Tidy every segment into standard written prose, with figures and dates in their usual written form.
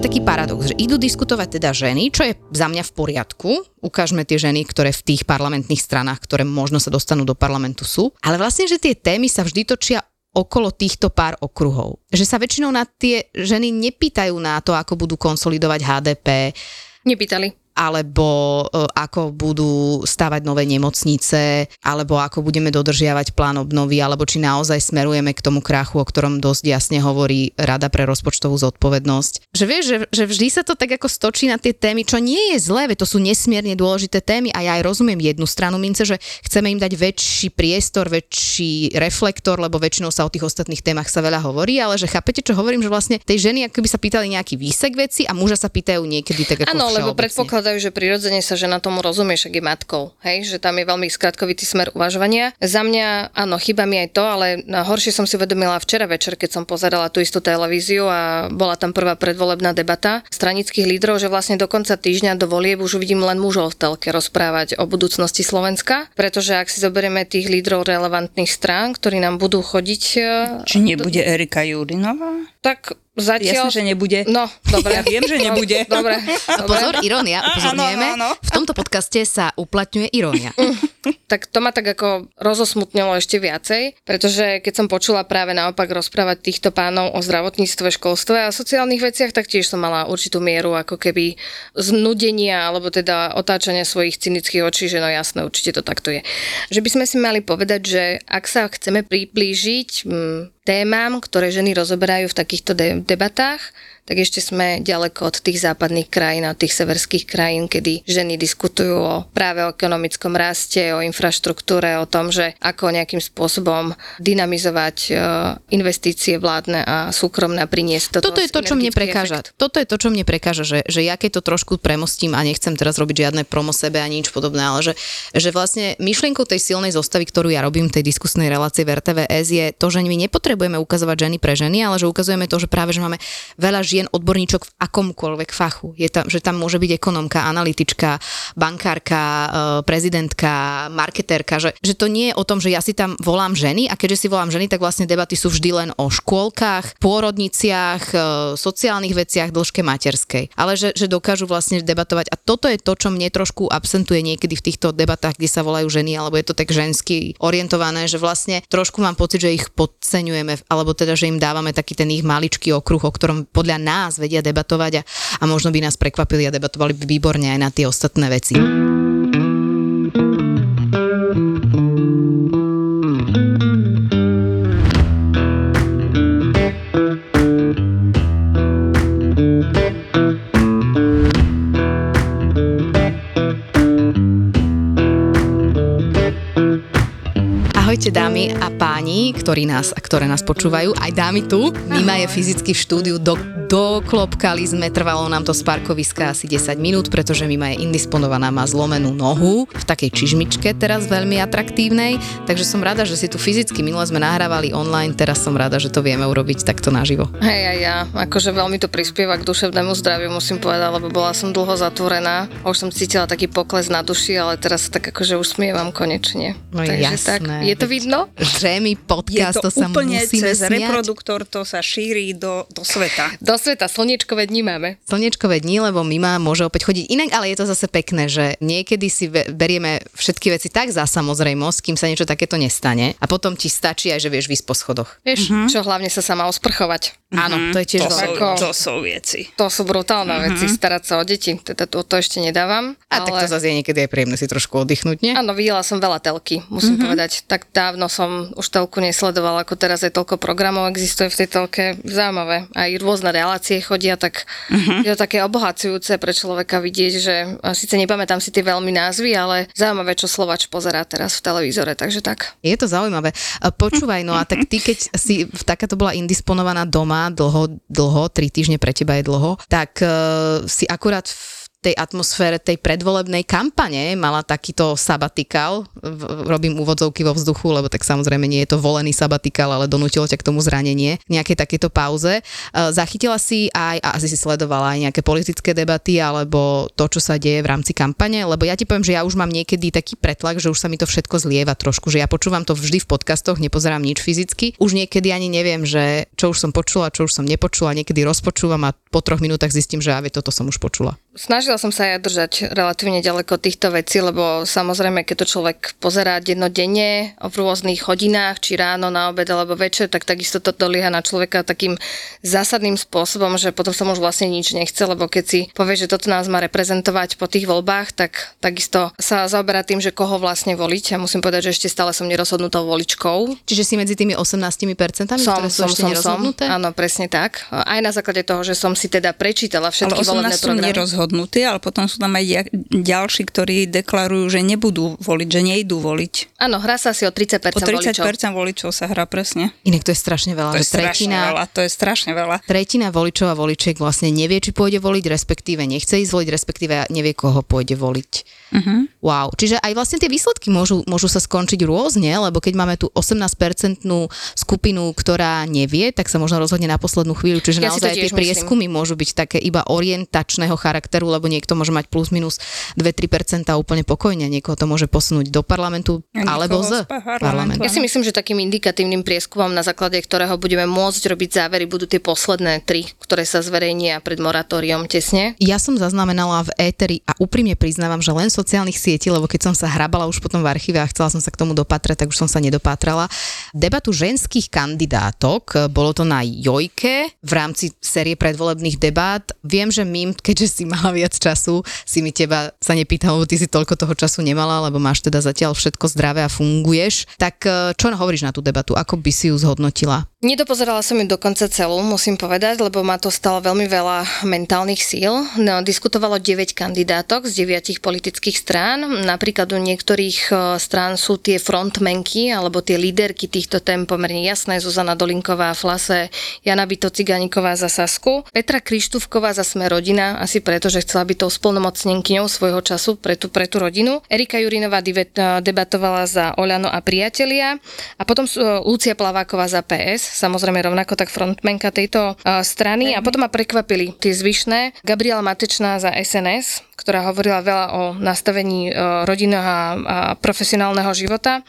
Taký paradox, že idú diskutovať teda ženy, čo je za mňa v poriadku. Ukážme tie ženy, ktoré v tých parlamentných stranách, ktoré možno sa dostanú do parlamentu sú. Ale vlastne, že tie témy sa vždy točia okolo týchto pár okruhov. Že sa väčšinou na tie ženy nepýtajú na to, ako budú konsolidovať HDP. Nepýtali. Alebo ako budú stavať nové nemocnice, alebo ako budeme dodržiavať plán obnovy, alebo či naozaj smerujeme k tomu krachu, o ktorom dosť jasne hovorí Rada pre rozpočtovú zodpovednosť. Že vieš, že vždy sa to tak ako stočí na tie témy, čo nie je zlé, veď to sú nesmierne dôležité témy a ja aj rozumiem jednu stranu mince, že chceme im dať väčší priestor, väčší reflektor, lebo väčšinou sa o tých ostatných témach sa veľa hovorí, ale že chápete, čo hovorím, že vlastne tej ženy akoby sa pýtali nejaký výsek veci a muža sa pýtajú niekedy tak ako všeobecne. Že prirodzene sa žena tomu rozumie, však je matkou, hej, že tam je veľmi skratkovitý smer uvažovania. Za mňa, áno, chýba mi aj to, ale horšie som si uvedomila včera večer, keď som pozerala tú istú televíziu a bola tam prvá predvolebná debata stranických lídrov, že vlastne do konca týždňa do volieb už vidím len mužov v telke rozprávať o budúcnosti Slovenska, pretože ak si zoberieme tých lídrov relevantných strán, ktorí nám budú chodiť... Či nebude Erika Jurinová? Tak... Zatiaľ... Jasne, že nebude. No, dobre. Ja viem, že nebude. Dobre. Pozor, irónia, upozorňujeme. Áno. V tomto podcaste sa uplatňuje irónia. Tak to ma tak ako rozosmutnilo ešte viacej, pretože keď som počula práve naopak rozprávať týchto pánov o zdravotníctve, školstve a sociálnych veciach, tak tiež som mala určitú mieru ako keby znudenia alebo teda otáčania svojich cynických očí, že no jasné, určite to takto je. Že by sme si mali povedať, že ak sa chceme priblížiť témam, ktoré ženy rozoberajú v takýchto debatách, tak ešte sme ďaleko od tých západných krajín, od tých severských krajín, kedy ženy diskutujú o práve o ekonomickom raste, o infraštruktúre, o tom, že ako nejakým spôsobom dynamizovať investície vládne a súkromné a priniesť toto. Toto je to, čo mne prekáža. Že ja keď to trošku premostím a nechcem teraz robiť žiadne promo sebe a nič podobné, ale že vlastne myšlienkou tej silnej zostavy, ktorú ja robím tej diskusnej relácie v RTVS, je to, že my nepotrebujeme ukazovať ženy pre ženy, ale že ukazujeme to, že práve že máme veľa žien odborníčok v akomkoľvek fachu. Je tam, že tam môže byť ekonomka, analytička, bankárka, prezidentka, marketérka, že to nie je o tom, že ja si tam volám ženy a keďže si volám ženy, tak vlastne debaty sú vždy len o škôlkach, pôrodniciach, sociálnych veciach, dĺžke materskej. Ale že dokážu vlastne debatovať a toto je to, čo mne trošku absentuje niekedy v týchto debatách, kde sa volajú ženy, alebo je to tak žensky orientované, že vlastne trošku mám pocit, že ich podceňujeme, alebo teda, že im dávame taký ten ich maličký okruh, o ktorom podľa nás vedia debatovať a možno by nás prekvapili a debatovali by výborne aj na tie ostatné veci. Ahojte dámy a páni, ktoré nás počúvajú, aj dámy tu. Mima je fyzicky v štúdiu, doklopkali sme, trvalo nám to z parkoviska asi 10 minút, pretože Mima je indisponovaná, má zlomenú nohu, v takej čižmičke teraz veľmi atraktívnej, takže som rada, že si tu fyzicky minule sme nahrávali online, teraz som rada, že to vieme urobiť takto naživo. Hej, aj ja, akože veľmi to prispieva k duševnému zdraviu, musím povedať, lebo bola som dlho zatvorená, už som cítila taký pokles na duši, ale teraz tak akože usmievam konečne. No takže jasné. Tak, to vidno? Žemi podcast, to sa musíme smiať. Je to úplne cez reproduktor, to sa šíri do sveta. Do sveta, slniečkové dni máme. Slniečkové dni, lebo Mima môže opäť chodiť inak, ale je to zase pekné, že niekedy si berieme všetky veci tak za samozrejmosť, kým sa niečo takéto nestane a potom ti stačí aj, že vieš výsť po schodoch. Vieš, čo hlavne sa sama osprchovať. Áno, to je tiež to sú veci. To sú brutálne veci, starať sa o deti, teda to ešte nedávam. A tak to zase je niekedy aj príjemné si trošku oddychnúť, nie? Áno, videla som veľa telky, musím povedať, tak dávno som už telku nesledovala, ako teraz je toľko programov, existuje v tej telke, zaujímavé, aj rôzne relácie chodia, tak je to také obohacujúce pre človeka vidieť, že síce nepamätám si tie veľmi názvy, ale zaujímavé, čo Slovač pozerá teraz v televízore, takže tak. Je to zaujímavé. Počúvaj, no a tak ty, keď si takáto bola indisponovaná doma dlho, 3 týždne pre teba je dlho, tak si akurát tej atmosfére, tej predvolebnej kampane mala takýto sabatikál. Robím úvodzovky vo vzduchu, lebo tak samozrejme nie je to volený sabatikál, ale donútilo ťa k tomu zranenie. Nejakej takéto pauze. Zachytila si aj, a asi si sledovala aj nejaké politické debaty, alebo to, čo sa deje v rámci kampane, lebo ja ti poviem, že ja už mám niekedy taký pretlak, že už sa mi to všetko zlieva trošku, že ja počúvam to vždy v podcastoch, nepozerám nič fyzicky. Už niekedy ani neviem, že čo už som počula, čo už som nepočula, niekedy rozpočúvam a po 3 minútach zistím, že toto som už počula. Snažila som sa aj držať relatívne ďaleko týchto vecí, lebo samozrejme, keď to človek pozerá dennodenne v rôznych hodinách, či ráno, na obed alebo večer, tak takisto to dolieha na človeka takým zásadným spôsobom, že potom som už vlastne nič nechce, lebo keď si povie, že toto nás má reprezentovať po tých voľbách, tak takisto sa zaoberá tým, že koho vlastne voliť. Ja musím povedať, že ešte stále som nerozhodnutou voličkou. Čiže si medzi tými 18%, ktoré sú ešte nerozhodnuté? Áno, presne tak. Aj na základe toho, že som si teda prečítala všetky volebné programy, ale potom sú tam aj ďalší, ktorí deklarujú, že nebudú voliť, že nejdú voliť. Áno, hrá sa asi o 30% voličov. O 30% voličov sa hrá, presne. Inak to je strašne veľa. To je strašne veľa. Tretina voličov a voličiek vlastne nevie, či pôjde voliť, respektíve nechce ísť voliť, respektíve nevie, koho pôjde voliť. Uh-huh. Wow. Čiže aj vlastne tie výsledky môžu sa skončiť rôzne, lebo keď máme tu 18-percentnú skupinu, ktorá nevie, tak sa možno rozhodne na poslednú chvíľu. Čiže ja naozaj tie prieskumy môžu byť také iba orientačného charakteru, lebo niekto môže mať plus minus 2-3% úplne pokojne, niekoho to môže posunúť do parlamentu alebo z parlamentu. Ja si myslím, že takým indikatívnym prieskumom, na základe ktorého budeme môcť robiť závery, budú tie posledné 3, ktoré sa zverejnia pred moratóriom tesne. Ja som zaznamenala v éteri a úprimne priznávam, že len sociálnych sietí, lebo keď som sa hrabala už potom v archíve a chcela som sa k tomu dopatrať, tak už som sa nedopátrala. Debatu ženských kandidátok, bolo to na Jojke v rámci série predvolebných debát. Viem, že Mím, keďže si mala viac času, si mi teba sa nepýtam, lebo ty si toľko toho času nemala, lebo máš teda zatiaľ všetko zdravé a funguješ. Tak čo hovoríš na tú debatu? Ako by si ju zhodnotila? Nedopozerala som ju dokonca celú, musím povedať, lebo ma to stalo veľmi veľa mentálnych síl. No, diskutovalo 9 kandidátok z 9 politických strán. Napríklad u niektorých strán sú tie frontmenky alebo tie líderky týchto tém pomerne jasné. Zuzana Dolinková v Flase, Jana Bittó Cigániková za Sasku, Petra Krištúfková za Sme rodina, asi preto, že chcela byť tou splnomocnenkyňou svojho času pre tú rodinu. Erika Jurinová debatovala za Oľano a priatelia a potom Lucia Plaváková za PS, samozrejme rovnako tak frontmenka tejto strany a potom ma prekvapili tie zvyšné. Gabriela Matečná za SNS, ktorá hovorila veľa o nastavení rodinného a profesionálneho života.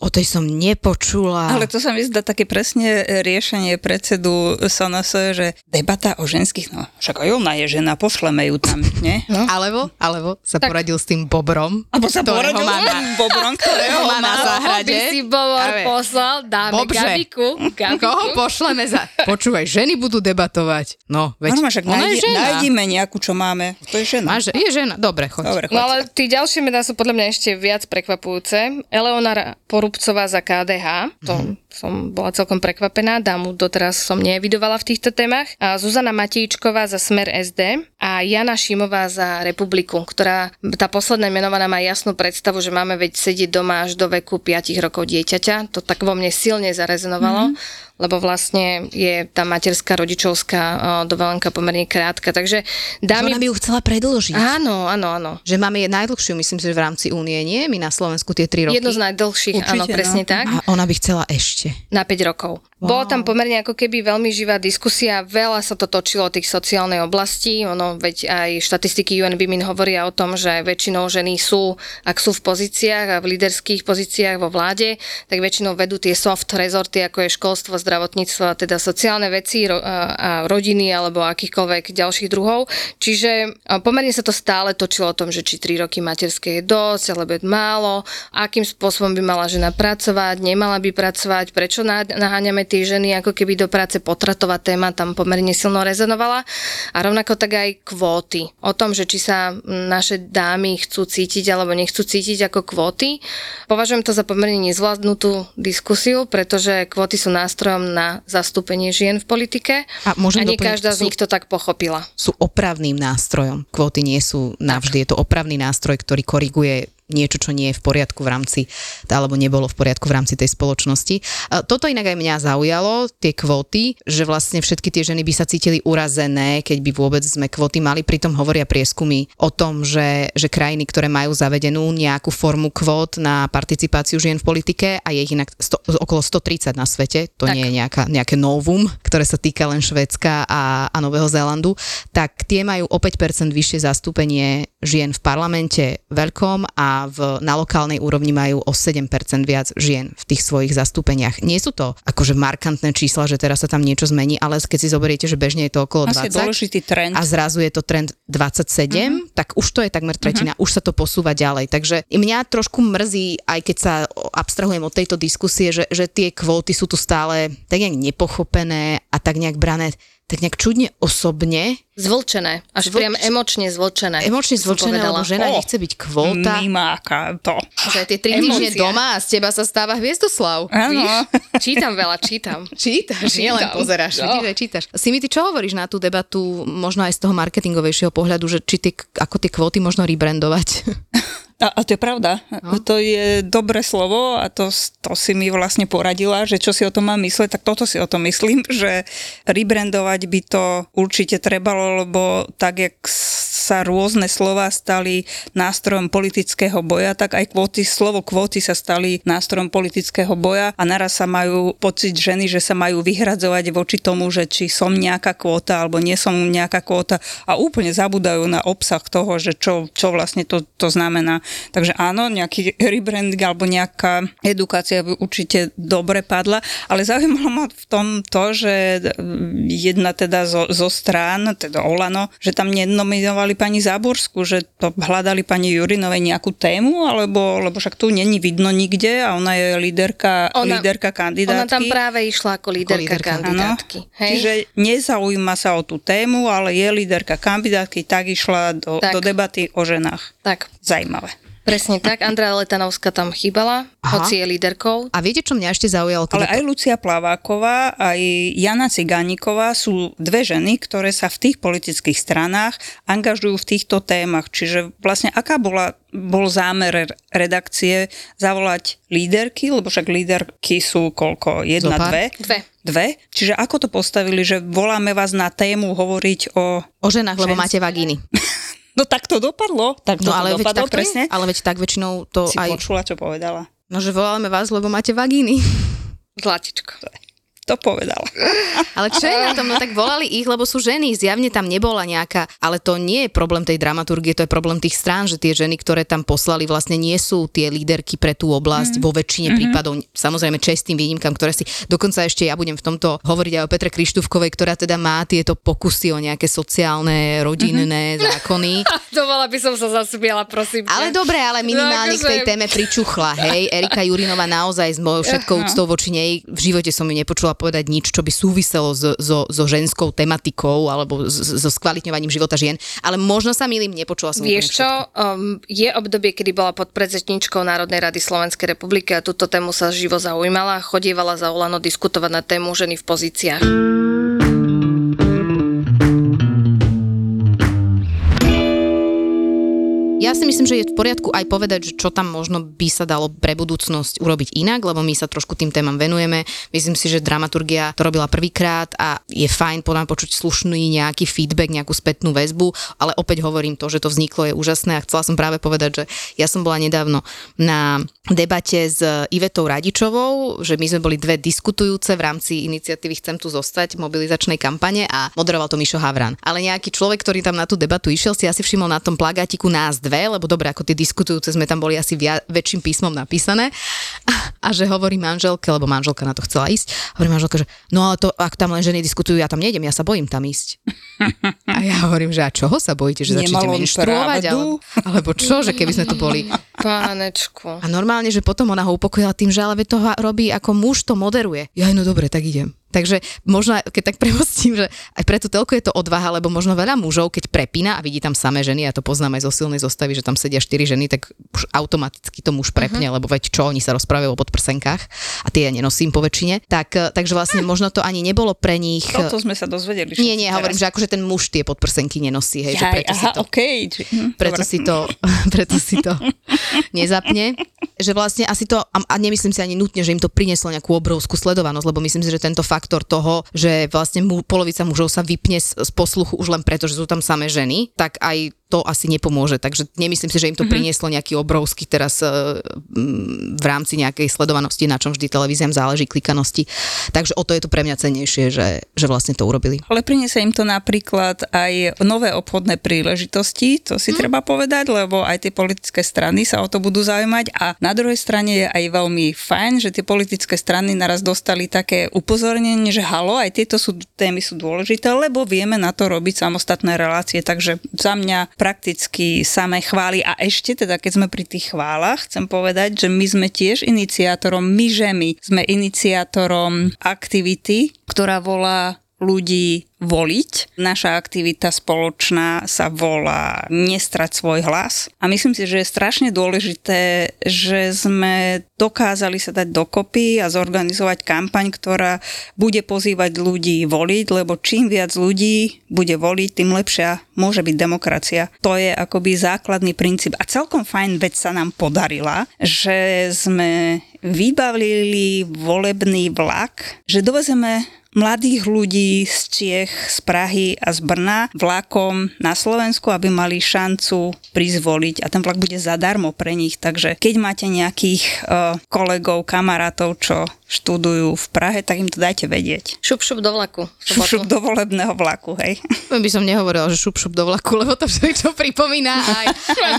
O tej som nepočula. Ale to sa mi zdá také presne riešenie predsedu SNS, že debata o ženských, no však aj ona je žena, pošleme ju tam, nie? No. Alebo sa tak poradil s tým bobrom. Alebo sa poradil s tým bobrom, ktorého má na záhrade. By si bobor poslal, dáme Gabiku. Koho pošleme za... Počúvaj, ženy budú debatovať. No, veď ona je žena. Nájdime nejakú, čo máme. To je žena. Je žena, dobre, choď. No ale tí ďalšie mená sú podľa mňa ešte viac prekvapujúce. Eleonára Porúbcová za KDH, to som bola celkom prekvapená, dámu doteraz som nevidovala v týchto témach. A Zuzana Matejčková za Smer SD a Jana Šimová za Republiku, ktorá tá posledná menovaná má jasnú predstavu, že máme veď sedieť doma až do veku 5 rokov dieťaťa. To tak vo mne silne zarezonovalo. Mm-hmm. Lebo vlastne je tá materská, rodičovská dovolenka pomerne krátka, takže dámy... Ona by ju chcela predĺžiť. Áno. Že máme najdlhšiu, myslím si, že v rámci únie, nie? My na Slovensku tie 3 roky. Jedno z najdlhších, určite, áno, presne tak. A ona by chcela ešte. Na 5 rokov. Wow. Bola tam pomerne ako keby veľmi živá diskusia, veľa sa to točilo o tých sociálnej oblasti, ono veď aj štatistiky UN Women hovoria o tom, že väčšinou ženy sú, ak sú v pozíciách a v líderských pozíciách vo vláde, tak väčšinou vedú tie soft rezorty, ako je školstvo, zdravotníctvo a teda sociálne veci a rodiny alebo akýchkoľvek ďalších druhov. Čiže pomerne sa to stále točilo o tom, že či 3 roky materské je dosť, alebo je málo, akým spôsobom by mala žena pracovať, nemala by pracovať, prečo naháňame tie ženy ako keby do práce, potratová téma tam pomerne silno rezonovala a rovnako tak aj kvóty. O tom, že či sa naše dámy chcú cítiť alebo nechcú cítiť ako kvóty. Považujem to za pomerne nezvládnutú diskusiu, pretože kvóty sú nástroj smerom na zastúpenie žien v politike a nie každá z nich to tak pochopila. Sú opravným nástrojom. Kvóty nie sú navždy. Je to opravný nástroj, ktorý koriguje niečo, čo nie je v poriadku v rámci, alebo nebolo v poriadku v rámci tej spoločnosti. Toto inak aj mňa zaujalo, tie kvóty, že vlastne všetky tie ženy by sa cítili urazené, keď by vôbec sme kvóty mali. Pritom hovoria prieskumy o tom, že krajiny, ktoré majú zavedenú nejakú formu kvót na participáciu žien v politike, a je ich inak okolo 130 na svete, to tak nie je nejaké novum, ktoré sa týka len Švédska a Nového Zélandu, tak tie majú o 5% vyššie zastúpenie žien v parlamente veľkom a na lokálnej úrovni majú o 7% viac žien v tých svojich zastúpeniach. Nie sú to akože markantné čísla, že teraz sa tam niečo zmení, ale keď si zoberiete, že bežne je to okolo 20 a zrazu je to trend 27, tak už to je takmer tretina, už sa to posúva ďalej. Takže mňa trošku mrzí, aj keď sa abstrahujem od tejto diskusie, že tie kvóty sú tu stále tak nejak nepochopené a tak nejak brané tak nejak čudne osobne. Zvlčené. Až priam emočne zvlčené. Emočne zvlčené, lebo žena nechce byť kvóta. Mimáka to. Že tie 3 týždne doma a z teba sa stáva Hviezdoslav. Áno. Čítam veľa. Čítaš, nielen pozeráš. No. Vidíš, čítaš. Simi, ty čo hovoríš na tú debatu, možno aj z toho marketingovejšieho pohľadu, že či ako tie kvóty možno rebrandovať? A to je pravda. No. To je dobré slovo a to si mi vlastne poradila, že čo si o tom mám mysleť, tak toto si o tom myslím, že rebrandovať by to určite trebalo, lebo tak, jak sa rôzne slova stali nástrojom politického boja, tak aj kvóty sa stali nástrojom politického boja a naraz sa majú pocit ženy, že sa majú vyhradzovať voči tomu, že či som nejaká kvóta alebo nie som nejaká kvóta a úplne zabúdajú na obsah toho, že čo vlastne to znamená. Takže áno, nejaký rebranding alebo nejaká edukácia by určite dobre padla, ale zaujímalo ma v tom to, že jedna teda zo strán, teda Olano, že tam nenominovali pani Záborskú, že to hľadali pani Jurinovej nejakú tému, lebo však tu není vidno nikde a ona je líderka kandidátky. Ona tam práve išla ako líderka kandidátky. Hej? Čiže nezaujíma sa o tú tému, ale je líderka kandidátky, tak išla do debaty o ženách. Tak. Zajímavé. Presne tak, Andrea Letanovská tam chýbala, hoci je líderkou. A viete, čo mňa ešte zaujalo? Ale aj Lucia Plaváková, aj Jana Cigániková sú dve ženy, ktoré sa v tých politických stranách angažujú v týchto témach. Čiže vlastne aká bol zámer redakcie zavolať líderky, lebo však líderky sú koľko? Jedna, dve. Čiže ako to postavili, že voláme vás na tému hovoriť o ženách, lebo máte vagíny. No tak to dopadlo. Presne. Ale veď tak väčšinou to si aj... Si počula, čo povedala. No, že voláme vás, lebo máte vagíny. Zlatičko. To povedala. Ale čo je na tom? No tak volali ich, lebo sú ženy. Zjavne tam nebola nejaká, ale to nie je problém tej dramaturgie, to je problém tých strán, že tie ženy, ktoré tam poslali, vlastne nie sú tie líderky pre tú oblasť vo väčšine prípadov. Samozrejme čestným výnimkám, ktoré si dokonca ešte ja budem v tomto hovoriť aj o Petre Krištúfkovej, ktorá teda má tieto pokusy o nejaké sociálne, rodinné zákony. Dovolala by som sa zasmiala, prosím. Ale dobre, ale minimálne k tej téme pričuchla, hej. Erika Jurinová naozaj s mojou všetkou úctou voči nej, v živote som ju nepočula povedať nič, čo by súviselo so ženskou tematikou alebo so skvalitňovaním života žien, ale možno sa milím, nepočula som. Vieš čo, je obdobie, kedy bola podpredsedníčkou Národnej rady Slovenskej republiky a túto tému sa živo zaujímala a chodievala za Olano diskutovať na tému ženy v pozíciách. Ja si myslím, že je v poriadku aj povedať, že čo tam možno by sa dalo pre budúcnosť urobiť inak, lebo my sa trošku tým témam venujeme. Myslím si, že dramaturgia to robila prvýkrát a je fajn podľa mňa počuť slušný nejaký feedback, nejakú spätnú väzbu, ale opäť hovorím to, že to vzniklo, je úžasné a chcela som práve povedať, že ja som bola nedávno na debate s Ivetou Radičovou, že my sme boli dve diskutujúce v rámci iniciatívy Chcem tu zostať mobilizačnej kampane a moderoval to Mišo Havran. Ale nejaký človek, ktorý tam na tú debatu išiel, si asi všimol na tom plagátiku nás dve, lebo dobre, ako tie diskutujúce sme tam boli asi väčším písmom napísané a že hovorí manželke, lebo manželka na to chcela ísť, hovorí manželka, že no ale to, ak tam len ženy diskutujú, ja tam nejdem, ja sa bojím tam ísť. A ja hovorím, že a čoho sa bojíte, že začnete menštruovať? Alebo čo, že keby sme tu boli... Pánečku. A normálne, že potom ona ho upokojila tým, že ale to robí, ako muž to moderuje. Ja, no dobre, tak idem. Takže možno, keď tak premostím, že aj preto toľko je to odvaha, lebo možno veľa mužov, keď prepína a vidí tam samé ženy, ja to poznám aj zo silnej zostavy, že tam sedia 4 ženy, tak už automaticky to muž prepne, lebo veď čo, oni sa rozprávajú o podprsenkách a tie ja nenosím po väčšine. Takže vlastne možno to ani nebolo pre nich. Toto sme sa dozvedeli. Nie, hovorím, že akože ten muž tie podprsenky nenosí, hej, že preto si to. Okay. Preto si to nezapne, že vlastne asi to a nemyslím si ani nutne, že im to prinieslo nejakú obrovskú sledovanosť, lebo myslím si, že tento faktor toho, že vlastne polovica mužov sa vypne z posluchu už len preto, že sú tam samé ženy, tak aj to asi nepomôže. Takže nemyslím si, že im to prinieslo nejaký obrovský teraz v rámci nejakej sledovanosti, na čom vždy televíziám záleží, klikanosti. Takže o to je to pre mňa cennejšie, že vlastne to urobili. Ale priniesie im to napríklad aj nové obchodné príležitosti, to si treba povedať, lebo aj tie politické strany sa o to budú zaujímať a na druhej strane je aj veľmi fajn, že tie politické strany naraz dostali také upozornenie, že halo, aj tieto témy sú dôležité, lebo vieme na to robiť samostatné relácie, takže za mňa prakticky samé chvály. A ešte teda, keď sme pri tých chválach, chcem povedať, že my sme tiež iniciátorom, my ženy sme iniciátorom aktivity, ktorá volá ľudí voliť. Naša aktivita spoločná sa volá Nestrať svoj hlas. A myslím si, že je strašne dôležité, že sme dokázali sa dať dokopy a zorganizovať kampaň, ktorá bude pozývať ľudí voliť, lebo čím viac ľudí bude voliť, tým lepšia môže byť demokracia. To je akoby základný princíp. A celkom fajn vec sa nám podarila, že sme vybavili volebný vlak, že dovezeme mladých ľudí z Čiech, z Prahy a z Brna vlakom na Slovensku, aby mali šancu prizvoliť a ten vlak bude zadarmo pre nich, takže keď máte nejakých kolegov, kamarátov, čo študujú v Prahe, tak im to dajte vedieť. Šup, šup do vlaku. Šup, šup do volebného vlaku, hej. By som nehovorila, že šup, šup do vlaku, lebo to všetko pripomína aj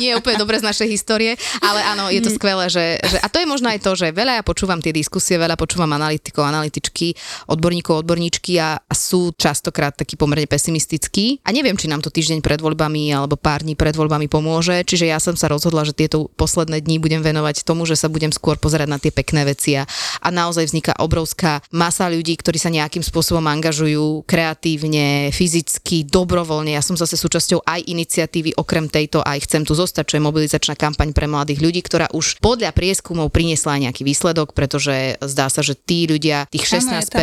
nie je úplne dobre z našej histórie, ale áno, je to skvelé, že a to je možno aj to, že veľa ja počúvam tie diskusie, veľa počúvam analytikov, analytičky, odborníčky a sú častokrát takí pomerne pesimistickí. A neviem, či nám to týždeň pred voľbami alebo pár dní pred voľbami pomôže, čiže ja som sa rozhodla, že tieto posledné dni budem venovať tomu, že sa budem skôr pozerať na tie pekné veci a naozaj vzniká obrovská masa ľudí, ktorí sa nejakým spôsobom angažujú kreatívne, fyzicky, dobrovoľne. Ja som zase súčasťou aj iniciatívy, okrem tejto aj Chcem tu zostať, čo je mobilizačná kampaň pre mladých ľudí, ktorá už podľa prieskumov priniesla aj nejaký výsledok, pretože zdá sa, že tí ľudia, tých 16%,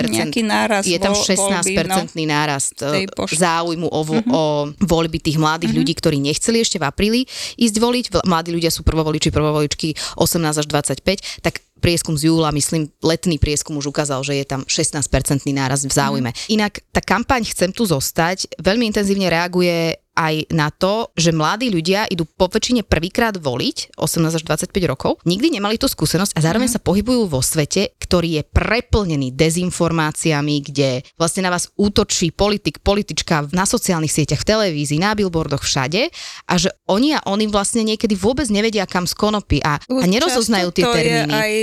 je tam 16% nárast záujmu o voľby tých mladých ľudí, ktorí nechceli ešte v apríli ísť voliť. Mladí ľudia sú prvovoliči, prvovoličky 18 až 25, tak prieskum z júla, myslím, letný prieskum už ukázal, že je tam 16% nárast v záujme. Inak tá kampaň Chcem tu zostať veľmi intenzívne reaguje aj na to, že mladí ľudia idú po väčšine prvýkrát voliť 18 až 25 rokov, nikdy nemali tú skúsenosť a zároveň sa pohybujú vo svete, ktorý je preplnený dezinformáciami, kde vlastne na vás útočí politik, politička na sociálnych sieťach, v televízii, na billboardoch, všade a že oni vlastne niekedy vôbec nevedia kam z konopy a nerozoznajú tie termíny. To je aj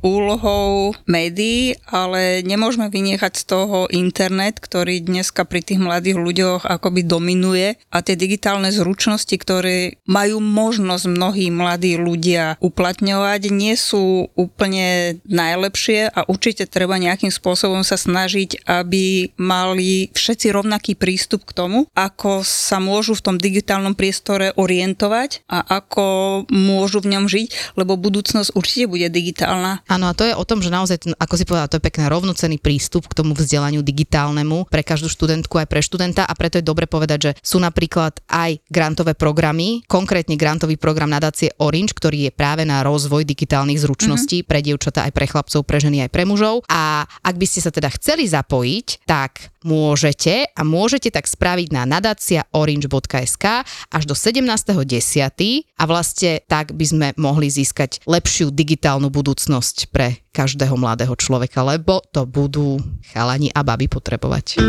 úlohou médií, ale nemôžeme vynechať z toho internet, ktorý dneska pri tých mladých ľuďoch akoby dominuje. A tie digitálne zručnosti, ktoré majú možnosť mnohí mladí ľudia uplatňovať, nie sú úplne najlepšie a určite treba nejakým spôsobom sa snažiť, aby mali všetci rovnaký prístup k tomu, ako sa môžu v tom digitálnom priestore orientovať a ako môžu v ňom žiť, lebo budúcnosť určite bude digitálna. Áno, a to je o tom, že naozaj, ako si povedala, to je pekný rovnocenný prístup k tomu vzdelaniu digitálnemu pre každú študentku aj pre študenta a preto je dobre povedať, že sú napríklad aj grantové programy, konkrétne grantový program Nadácie Orange, ktorý je práve na rozvoj digitálnych zručností pre dievčatá aj pre chlapcov, pre ženy aj pre mužov. A ak by ste sa teda chceli zapojiť, tak môžete a môžete tak spraviť na nadaciaorange.sk až do 17.10. a vlastne tak by sme mohli získať lepšiu digitálnu budúcnosť pre každého mladého človeka, lebo to budú chalani a baby potrebovať.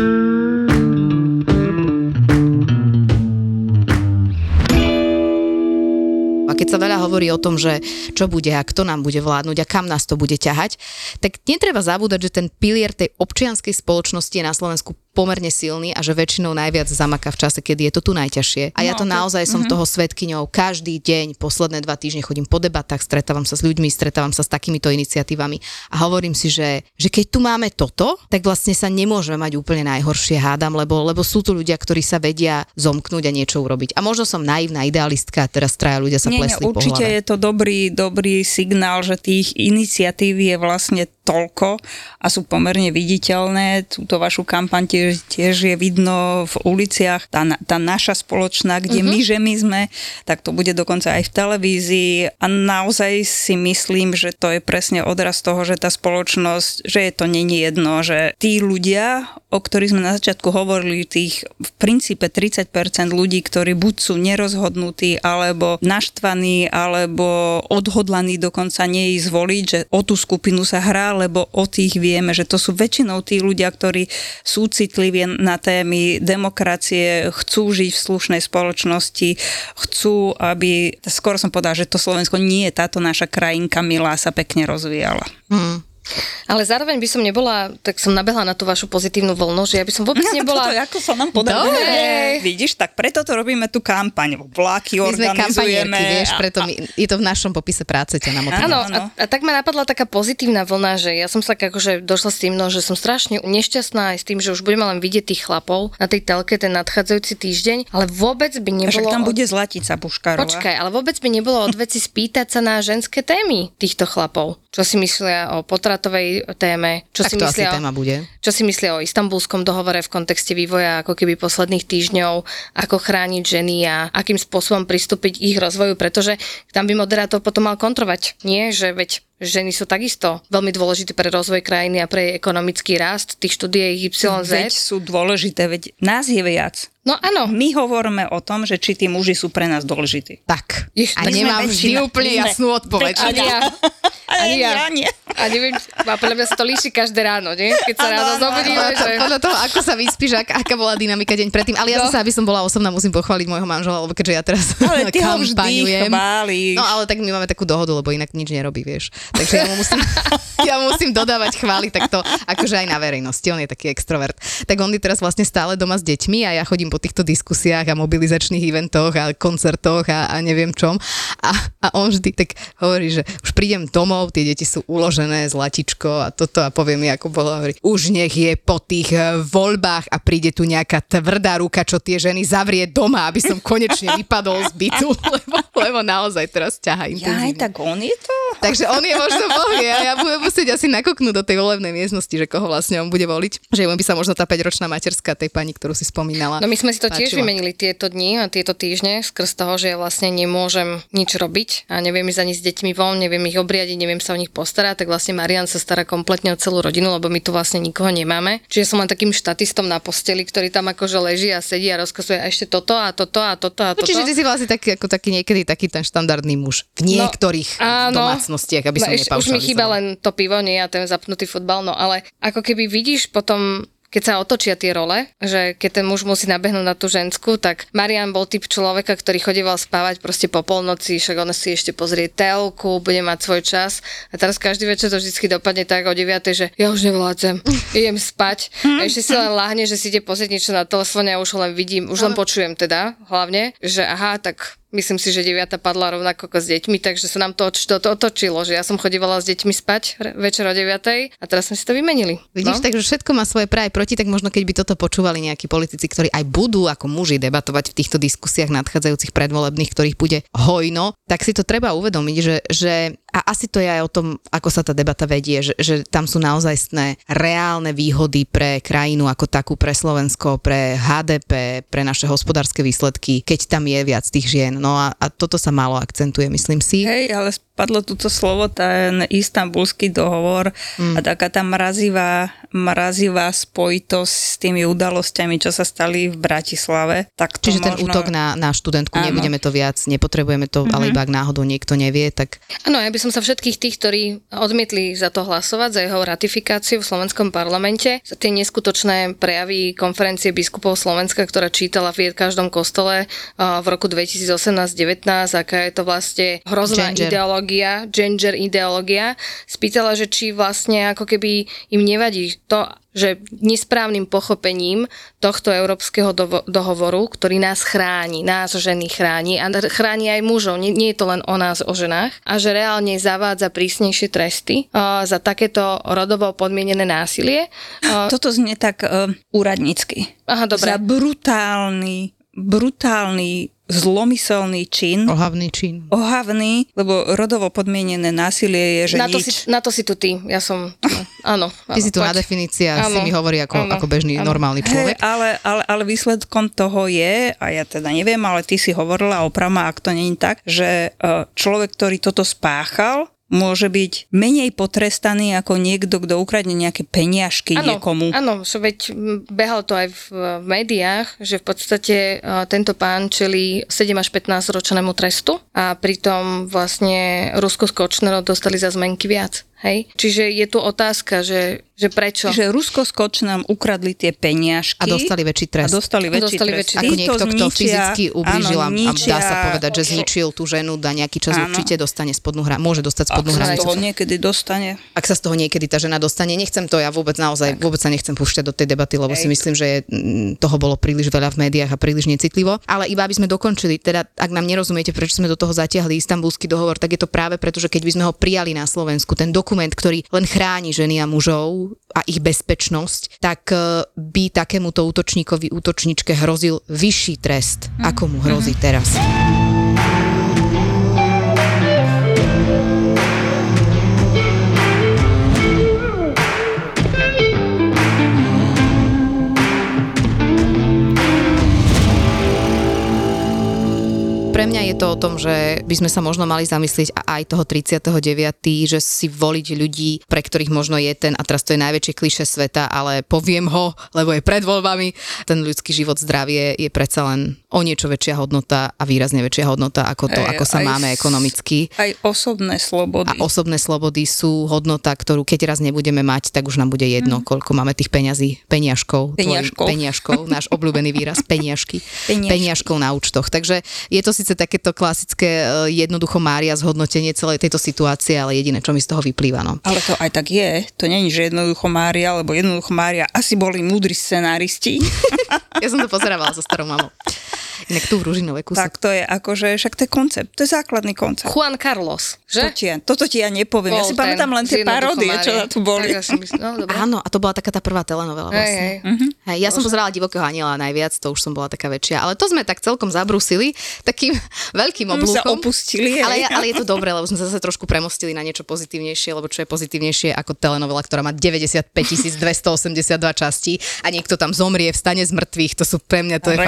A keď sa veľa hovorí o tom, že čo bude a kto nám bude vládnuť a kam nás to bude ťahať, tak netreba zabúdať, že ten pilier tej občianskej spoločnosti je na Slovensku pomerne silný a že väčšinou najviac zamaká v čase, kedy je to tu najťažšie. A ja to naozaj som toho svedkyňou. Každý deň, posledné 2 týždne chodím po debatách, stretávam sa s ľuďmi, stretávam sa s takýmito iniciatívami a hovorím si, že keď tu máme toto, tak vlastne sa nemôžeme mať úplne najhoršie, hádam, lebo sú tu ľudia, ktorí sa vedia zomknúť a niečo urobiť. A možno som naivná idealistka, teraz traja ľudia sa plesli po hlave. Určite je to dobrý signál, že tých iniciatív je vlastne toľko a sú pomerne viditeľné. Túto vašu kampaň tiež je vidno v uliciach. Tá naša spoločná, kde my sme, tak to bude dokonca aj v televízii. A naozaj si myslím, že to je presne odraz toho, že tá spoločnosť, že je to není jedno, že tí ľudia, o ktorých sme na začiatku hovorili, tých v princípe 30% ľudí, ktorí buď sú nerozhodnutí, alebo naštvaní, alebo odhodlaní dokonca neísť voliť, že o tú skupinu sa hrá, lebo o tých vieme, že to sú väčšinou tí ľudia, ktorí sú citliví na témy demokracie, chcú žiť v slušnej spoločnosti, chcú, aby, skoro som povedala, že to Slovensko nie je táto naša krajinka milá, sa pekne rozvíjala. Ale zároveň by som nebola, tak som nabehla na tú vašu pozitívnu vlnu, že ja by som vôbec nebola... Toto, ako sa nám podarilo. Vidíš, tak preto to robíme tú kampaň, vláky organizujeme. My sme kampanierky, vieš, preto je to v našom popise práce, ťa nám otvorila. Áno, a tak ma napadla taká pozitívna vlna, že ja som sa tak akože došla s tým, že som strašne nešťastná aj s tým, že už budeme len vidieť tých chlapov na tej telke ten nadchádzajúci týždeň, ale vôbec by nebolo... Však tam bude Zlatica Puškárová. Počkaj, ale vôbec by nebolo od veci spýtať sa na ženské témy týchto chlapov. Čo si myslia o potratovej téme, čo si myslia o Istanbulskom dohovore v kontexte vývoja ako keby posledných týždňov, ako chrániť ženy a akým spôsobom pristúpiť ich rozvoju, pretože tam by moderátor potom mal kontrovať. Nie, že veď ženy sú takisto veľmi dôležité pre rozvoj krajiny a pre ekonomický rast, tých štúdií YZ. Veď sú dôležité, veď nás je viac. No áno. My hovoríme o tom, že či tí muži sú pre nás dôležití. Tak. A nemám vždy úplne jasnú odpoveď. Ani ja. A neviem, podľa mňa sa to líši každé ráno, nie? Keď sa ráno zobudíme. Podľa toho, ako sa vyspíš, aká bola dynamika deň predtým. Ale ja zase, aby som bola osobná, musím pochváliť môjho manžela, lebo keďže ja teraz kampaňujem. No ale tak my máme takú dohodu, lebo inak nič nerobí, vieš. Takže ja mu musím dodávať chvály takto, akože aj na verejnosti, on je taký extrovert. Tak on je teraz vlastne stále doma s deťmi a ja chodím po týchto diskusiách a mobilizačných eventoch a koncertoch a neviem čom. A on vždy tak hovorí, že už prídem domov, tie deti sú uložené, zlatičko a toto a povie mi, ako bolo, hovorí, už nech je po tých voľbách a príde tu nejaká tvrdá ruka, čo tie ženy zavrie doma, aby som konečne vypadol z bytu, lebo naozaj teraz ťaha intenzívne. Ja, tak on je to? Takže on je možno bohvie a ja budem musieť asi nakoknúť do tej volebnej miestnosti, že koho vlastne on bude voliť, že mu by sa možno tá 5-ročná materská tej pani, ktorú si spomínala. No my sme si to tiež vymenili tieto dni a tieto týždne skrz toho, že ja vlastne nemôžem nič robiť a neviem ísť ani s deťmi von, neviem ich obriadiť, neviem sa o nich postarať, tak vlastne Marian sa stará kompletne o celú rodinu, lebo my tu vlastne nikoho nemáme. Čiže som len takým štatistom na posteli, ktorý tam akože leží a sedí a rozkazuje a ešte toto a toto a toto a toto. No, čiže ty si vlastne taký niekedy taký ten štandardný muž v niektorých domácnostiach, aby som nepaušalizovala. Už mi chýba len to pivo, nie a ten zapnutý futbal, no ale ako keby vidíš potom, keď sa otočia tie role, že keď ten muž musí nabehnúť na tú ženskú, tak Marian bol typ človeka, ktorý chodieval spávať proste po polnoci, však on si ešte pozrie telku, bude mať svoj čas a teraz každý večer to vždycky dopadne tak o 9:00, že ja už nevládzem, idem spať, ešte si len láhne, že si ide pozrieť niečo na telefóne a už len vidím, len počujem teda hlavne, že aha, tak myslím si, že 9:00 padla rovnako ako s deťmi, takže sa nám to otočilo, že ja som chodívala s deťmi spať večer o 9:00 a teraz sme si to vymenili. Vidíš, takže všetko má svoje pre aj proti, tak možno keď by toto počúvali nejakí politici, ktorí aj budú ako muži debatovať v týchto diskusiách nadchádzajúcich predvolebných, ktorých bude hojno, tak si to treba uvedomiť, že a asi to je aj o tom, ako sa tá debata vedie, že tam sú naozajstné reálne výhody pre krajinu ako takú, pre Slovensko, pre HDP, pre naše hospodárske výsledky, keď tam je viac tých žien. No a toto sa málo akcentuje, myslím si. Hej, ale spadlo túto slovo, ten Istanbulský dohovor a taká tá mrazivá spojitosť s tými udalosťami, čo sa stali v Bratislave. Tak čiže ten útok na študentku, áno. Nebudeme to viac, nepotrebujeme to, ale iba ak náhodou niekto nevie, tak... Áno, ja by som sa všetkých tých, ktorí odmietli za to hlasovať, za jeho ratifikáciu v slovenskom parlamente, za tie neskutočné prejavy konferencie biskupov Slovenska, ktorá čítala v každom kostole v roku 2018 19, aká je to vlastne hrozná gender ideológia, spýtala, že či vlastne ako keby im nevadí to, že nesprávnym pochopením tohto európskeho dohovoru, ktorý nás chráni, nás ženy chráni a chráni aj mužov, nie je to len o nás, o ženách, a že reálne zavádza prísnejšie tresty za takéto rodovo podmienené násilie. Toto znie tak úradnícky. Aha, dobre. Za brutálny zlomyselný čin. Ohavný čin. Ohavný, lebo rodovo podmienené násilie je, že na to si tu ty. Ja som... Áno. Ty si tu na definícia, si mi hovorí ako bežný, normálny človek. Ale výsledkom toho je, a ja teda neviem, ale ty si hovorila o prama, ak to nie je tak, že človek, ktorý toto spáchal, môže byť menej potrestaný ako niekto, kto ukradne nejaké peniažky niekomu. Áno, že veď behal to aj v médiách, že v podstate tento pán čelí 7 až 15 ročnému trestu a pritom vlastne Rusko s Kočnerom dostali za zmenky viac. Hej? Čiže je tu otázka, že prečo? Že Rusko s Kočnerom ukradli tie peniažky a dostali väčší trest. A dostali väčší trest. Ako niekto, kto fyzicky ublížil a dá sa povedať, že zničil tú ženu, dá nejaký čas určite dostane spodnú hranicu. Môže dostať spodnú hranicu. Ak sa z toho niekedy tá žena dostane, nechcem to ja vôbec naozaj, vôbec sa nechcem púšťať do tej debaty, lebo si myslím, že toho bolo príliš veľa v médiách a príliš necitlivo. Ale iba aby sme dokončili, teda ak nám nerozumiete, prečo sme do toho zatiahli Istanbulský dohovor, tak je to práve preto, že keď by sme ho prijali na Slovensku, ten dokument, ktorý len chráni ženy a mužov a ich bezpečnosť, tak by takémuto útočníkovi, útočničke hrozil vyšší trest, ako mu hrozí teraz. Pre mňa je to o tom, že by sme sa možno mali zamyslieť aj toho 39., že si voliť ľudí, pre ktorých možno je ten, a teraz to je najväčšie klišé sveta, ale poviem ho, lebo je pred voľbami, ten ľudský život, zdravie je predsa len o niečo väčšia hodnota a výrazne väčšia hodnota ako to, ako sa máme ekonomicky. Aj osobné slobody. A osobné slobody sú hodnota, ktorú keď raz nebudeme mať, tak už nám bude jedno, koľko máme tých peňazí, peniažkov, náš obľúbený výraz, peniažky, peniažkov na účtoch. Takže je to síce takéto klasické jednoducho Mária zhodnotenie celej tejto situácie, ale jediné, čo mi z toho vyplýva. No. Ale to aj tak je. To nie je, že jednoducho Mária, lebo jednoducho Mária asi boli múdri scenáristi. Ja som to pozeravala so starou mamou. Inak tu v Ružinove kúsok. Tak to je akože, však to je koncept, to je základný koncept. Juan Carlos, že? Toto ti ja nepoviem, ja si pamätám len tie paródie, čo tu boli. Áno, a to bola taká tá prvá telenovela vlastne. Hej, ja som pozerala Divokého aniela najviac, to už som bola taká väčšia, ale to sme tak celkom zabrusili, takým veľkým oblúkom. Sme sa opustili. Ale je to dobré, lebo sme zase trošku premostili na niečo pozitívnejšie, lebo čo je pozitívnejšie ako telenovela, ktorá má 95 282 častí a niekto tam zomrie, vstane z mŕtvych, to sú pre mňa, to je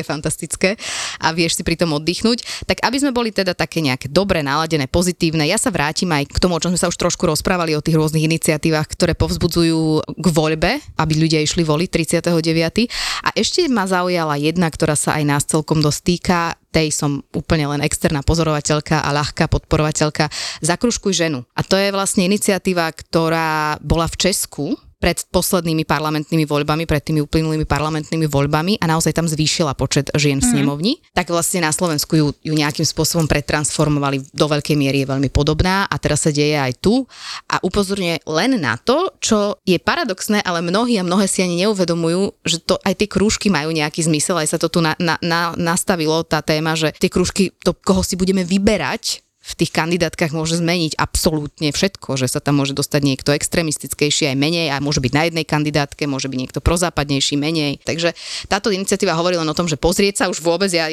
fantastické a vieš si pri tom oddychnúť. Tak aby sme boli teda také nejaké dobre naladené, pozitívne, ja sa vrátim aj k tomu, o čom sme sa už trošku rozprávali, o tých rôznych iniciatívach, ktoré povzbudzujú k voľbe, aby ľudia išli voliť 39. A ešte ma zaujala jedna, ktorá sa aj nás celkom dostýka, tej som úplne len externá pozorovateľka a ľahká podporovateľka, Zakružkuj ženu. A to je vlastne iniciatíva, ktorá bola v Česku pred poslednými parlamentnými voľbami, pred tými uplynulými parlamentnými voľbami a naozaj tam zvýšila počet žien v snemovni, tak vlastne na Slovensku ju nejakým spôsobom pretransformovali, do veľkej miery je veľmi podobná a teraz sa deje aj tu a upozorňuje len na to, čo je paradoxné, ale mnohé si ani neuvedomujú, že to aj tie krúžky majú nejaký zmysel, aj sa to tu nastavilo tá téma, že tie krúžky, to koho si budeme vyberať, v tých kandidátkach môže zmeniť absolútne všetko, že sa tam môže dostať niekto extrémistickejší aj menej a môže byť na jednej kandidátke, môže byť niekto prozápadnejší menej. Takže táto iniciatíva hovorí len o tom, že pozrieť sa už vôbec, ja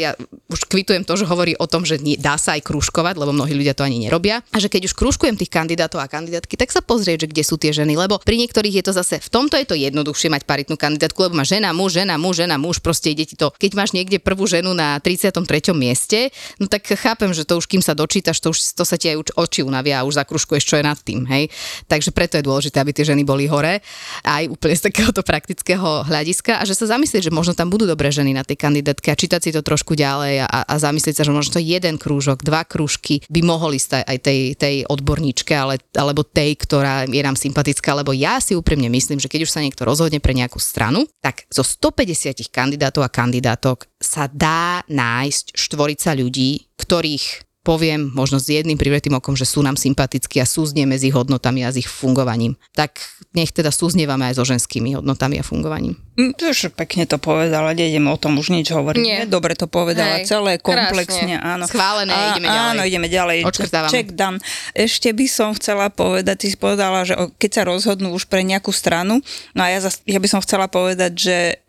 už kvitujem to, že hovorí o tom, že dá sa aj krúžkovať, lebo mnohí ľudia to ani nerobia. A že keď už krúžkujem tých kandidátov a kandidátky, tak sa pozrieť, že kde sú tie ženy, lebo pri niektorých je to zase v tomto je to jednoduchšie mať paritnú kandidátku, lebo má žena, muž, proste ide ti to. Keď máš niekde prvú ženu na 33. mieste, no tak chápem, že to už kým sa dočítaš, to sa ti aj oči unavia a už zakružkuješ, čo je nad tým, hej. Takže preto je dôležité, aby tie ženy boli hore, aj úplne z takéhoto praktického hľadiska a že sa zamyslieť, že možno tam budú dobré ženy na tej kandidátke a čítať si to trošku ďalej a zamyslieť sa, že možno jeden krúžok, dva krúžky by mohol ísť aj tej odborníčke, alebo tej, ktorá je nám sympatická, lebo ja si úprimne myslím, že keď už sa niekto rozhodne pre nejakú stranu, tak zo 150 kandidátov a kandidátok sa dá nájsť štvorica ľudí, ktorých poviem možno s jedným privretým okom, že sú nám sympatickí a súznieme s ich hodnotami a s ich fungovaním. Tak nech teda súznievame aj so ženskými hodnotami a fungovaním. Už pekne to povedala, nejdeme o tom už nič hovoriť. Nie. Dobre to povedala, hej, celé komplexne. Áno. Schválené, ideme ďalej. Áno, ideme ďalej. Odškrtávame. Check down. Ešte by som chcela povedať, ty si povedala, že keď sa rozhodnú už pre nejakú stranu, no a ja by som chcela povedať,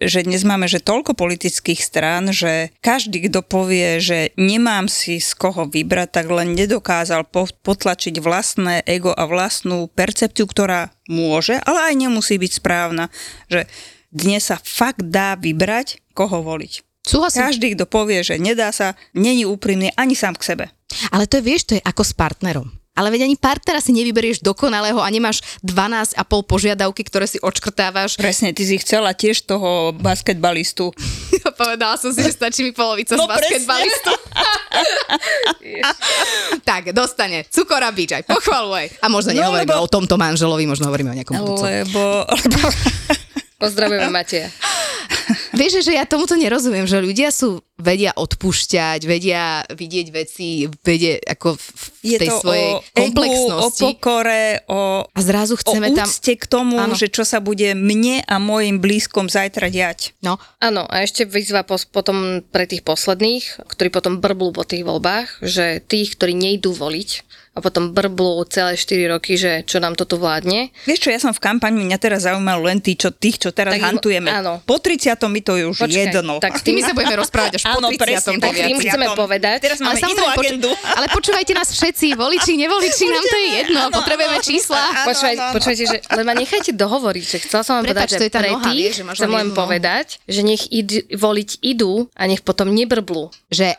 že dnes máme že toľko politických strán, že každý, kto povie, že nemám si z koho vybrať, tak len nedokázal potlačiť vlastné ego a vlastnú percepciu, ktorá môže, ale aj nemusí byť správna, že dnes sa fakt dá vybrať, koho voliť. Súhlasím. Každý, kto povie, že nedá sa, není úprimný ani sám k sebe. Ale to je, vieš, to je ako s partnerom. Ale veď ani partnera si nevyberieš dokonalého a nemáš 12,5 požiadavky, ktoré si odškrtávaš. Presne, ty si chcela tiež toho basketbalistu. Povedala som si, že stačí mi polovica z basketbalistu. Tak, dostane cukor a bič, aj pochvaľuj. A možno nehovoríme o tomto manželovi, možno hovoríme o nejakom budúcom. Pozdravujeme Mateja. Vieš, že ja tomuto nerozumiem, že ľudia vedia odpúšťať, vedia vidieť veci, vedia ako v tej svojej komplexnosti. Je to o pokore, a zrazu chceme o úcte k tomu, áno, že čo sa bude mne a mojim blízkom zajtra diať. No. Áno, a ešte výzva potom pre tých posledných, ktorí potom brblú po tých voľbách, že tých, ktorí nejdú voliť, a potom brblú celé 4 roky, že čo nám to tu vládne. Vieš čo, ja som v kampani, mňa teraz zaujímalo len tých, čo teraz tak hantujeme. Áno. Po 30 mi to je už jedno. Tak tými sa budeme rozprávať až po 30. Tak tým chceme povedať. Teraz máme inú agendu. Ale počúvajte nás všetci, voliči, nevoliči, nám to je jedno, potrebujeme čísla. Počúvajte, že len ma nechajte dohovoriť, že chcela som vám povedať, že pre tých chcem len povedať, že nech voliť idú a nech potom nebrblú. Že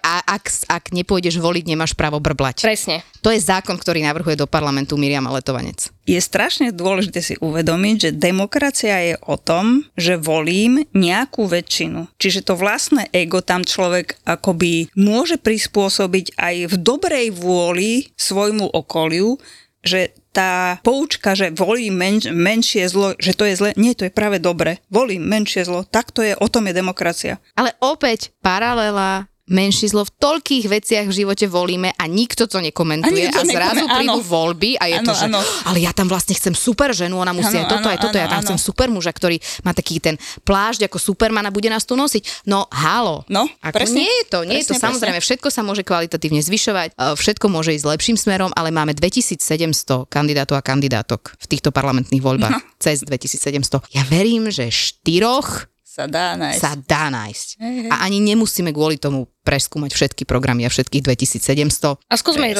ak nepôjdeš voliť, nemáš právo brblať. Presne. To je zákon, ktorý navrhuje do parlamentu Miriam Letovanec. Je strašne dôležité si uvedomiť, že demokracia je o tom, že volím nejakú väčšinu. Čiže to vlastné ego tam človek akoby môže prispôsobiť aj v dobrej vôli svojmu okoliu, že tá poučka, že volím menšie zlo, že to je zle, nie, to je práve dobre. Volím menšie zlo, tak to je, o tom je demokracia. Ale opäť paralela. Menší zlo v toľkých veciach v živote volíme a nikto to nekomentuje a zrazu prídu voľby a je to, že ale ja tam vlastne chcem super ženu, ona musí aj toto, aj toto, ja tam chcem super muža, ktorý má taký ten plášť ako Superman a bude nás tu nosiť. No halo, presne, nie je to samozrejme, všetko sa môže kvalitatívne zvyšovať, všetko môže ísť lepším smerom, ale máme 2700 kandidátov a kandidátok v týchto parlamentných voľbách, cez 2700. Ja verím, že 4 sa dá nájsť. A ani nemusíme kvôli tomu preskúmať všetky programy a všetkých 2700. A skúsme ich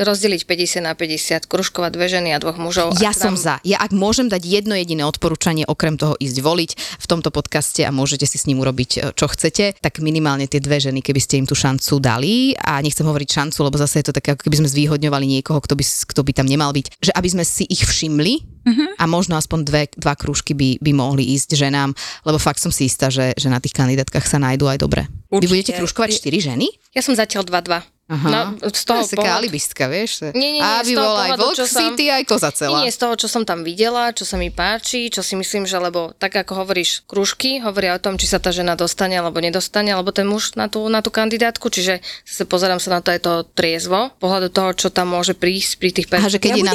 rozdeliť 50 na 50, kružkovať 2 ženy a 2 mužov. Ja som za. Ja ak môžem dať jedno jediné odporúčanie, okrem toho ísť voliť v tomto podcaste a môžete si s ním urobiť, čo chcete, tak minimálne tie 2 ženy, keby ste im tú šancu dali, a nechcem hovoriť šancu, lebo zase je to také, ako keby sme zvýhodňovali niekoho, kto by tam nemal byť, že aby sme si ich všimli. A možno aspoň dva krúžky by mohli ísť ženám, lebo fakt som si istá, že na tých kandidátkach sa nájdú aj dobre. Určite. Vy budete krúžkovať 4 ženy? Ja som zatiaľ 2-2. Aha. No, z toho pohľadu. Taká alibistka, vieš? Nie, aby bola aj Vlk City, aj koza celá. Nie, z toho, čo som tam videla, čo sa mi páči, čo si myslím, že lebo tak ako hovoríš, krúžky hovoria o tom, či sa tá žena dostane alebo nedostane, alebo ten muž na tú kandidátku, čiže sa pozerám sa na to aj to triezvo, pohľadu toho, čo tam môže prísť pri tých percentách. Že keď je na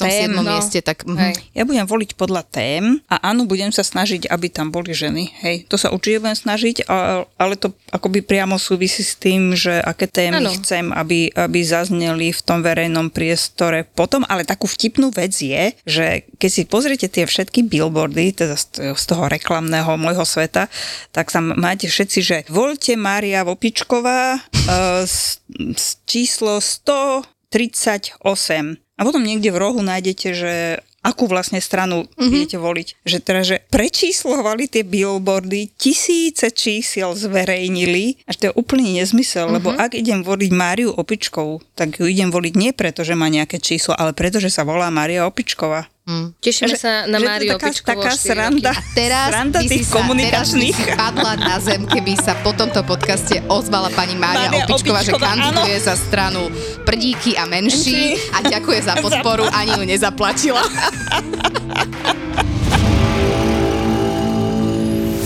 147. tém, mieste, tak ja budem voliť podľa tém a áno, budem sa snažiť, aby tam boli ženy. Hej, to sa určite budem snažiť, ale to akoby priamo súvisí s tým, že aké témy chcem, aby zazneli v tom verejnom priestore potom, ale takú vtipnú vec je, že keď si pozriete tie všetky billboardy, teda z toho reklamného môjho sveta, tak tam máte všetci, že voľte Mária Vopičková číslo 138. A potom niekde v rohu nájdete, že akú vlastne stranu idete voliť. Že teda, že prečíslovali tie billboardy, tisíce čísiel zverejnili, až to je úplný nezmysel, lebo ak idem voliť Máriu Opičkovú, tak ju idem voliť nie preto, že má nejaké číslo, ale preto, že sa volá Mária Opičková. Tešíme sa na Máriu Opičkovú. Taká sranda, sranda tých komunikačných. Teraz by si padla na zem, keby sa po tomto podcaste ozvala pani Mária Opičková, že kandiduje za stranu Prdíky a menší a ďakuje za podporu, ani ju nezaplatila.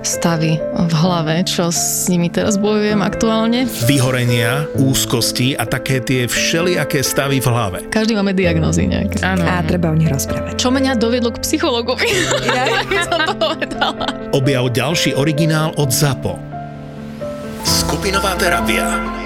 stavy v hlave, čo s nimi teraz bojujem aktuálne. Vyhorenia, úzkosti a také tie všelijaké stavy v hlave. Každý máme diagnózy nejaké. Áno. A treba o nich rozprávať. Čo mňa dovedlo k psychologovi. Ja by som to povedala. Objav ďalší originál od ZAPO. Skupinová terapia.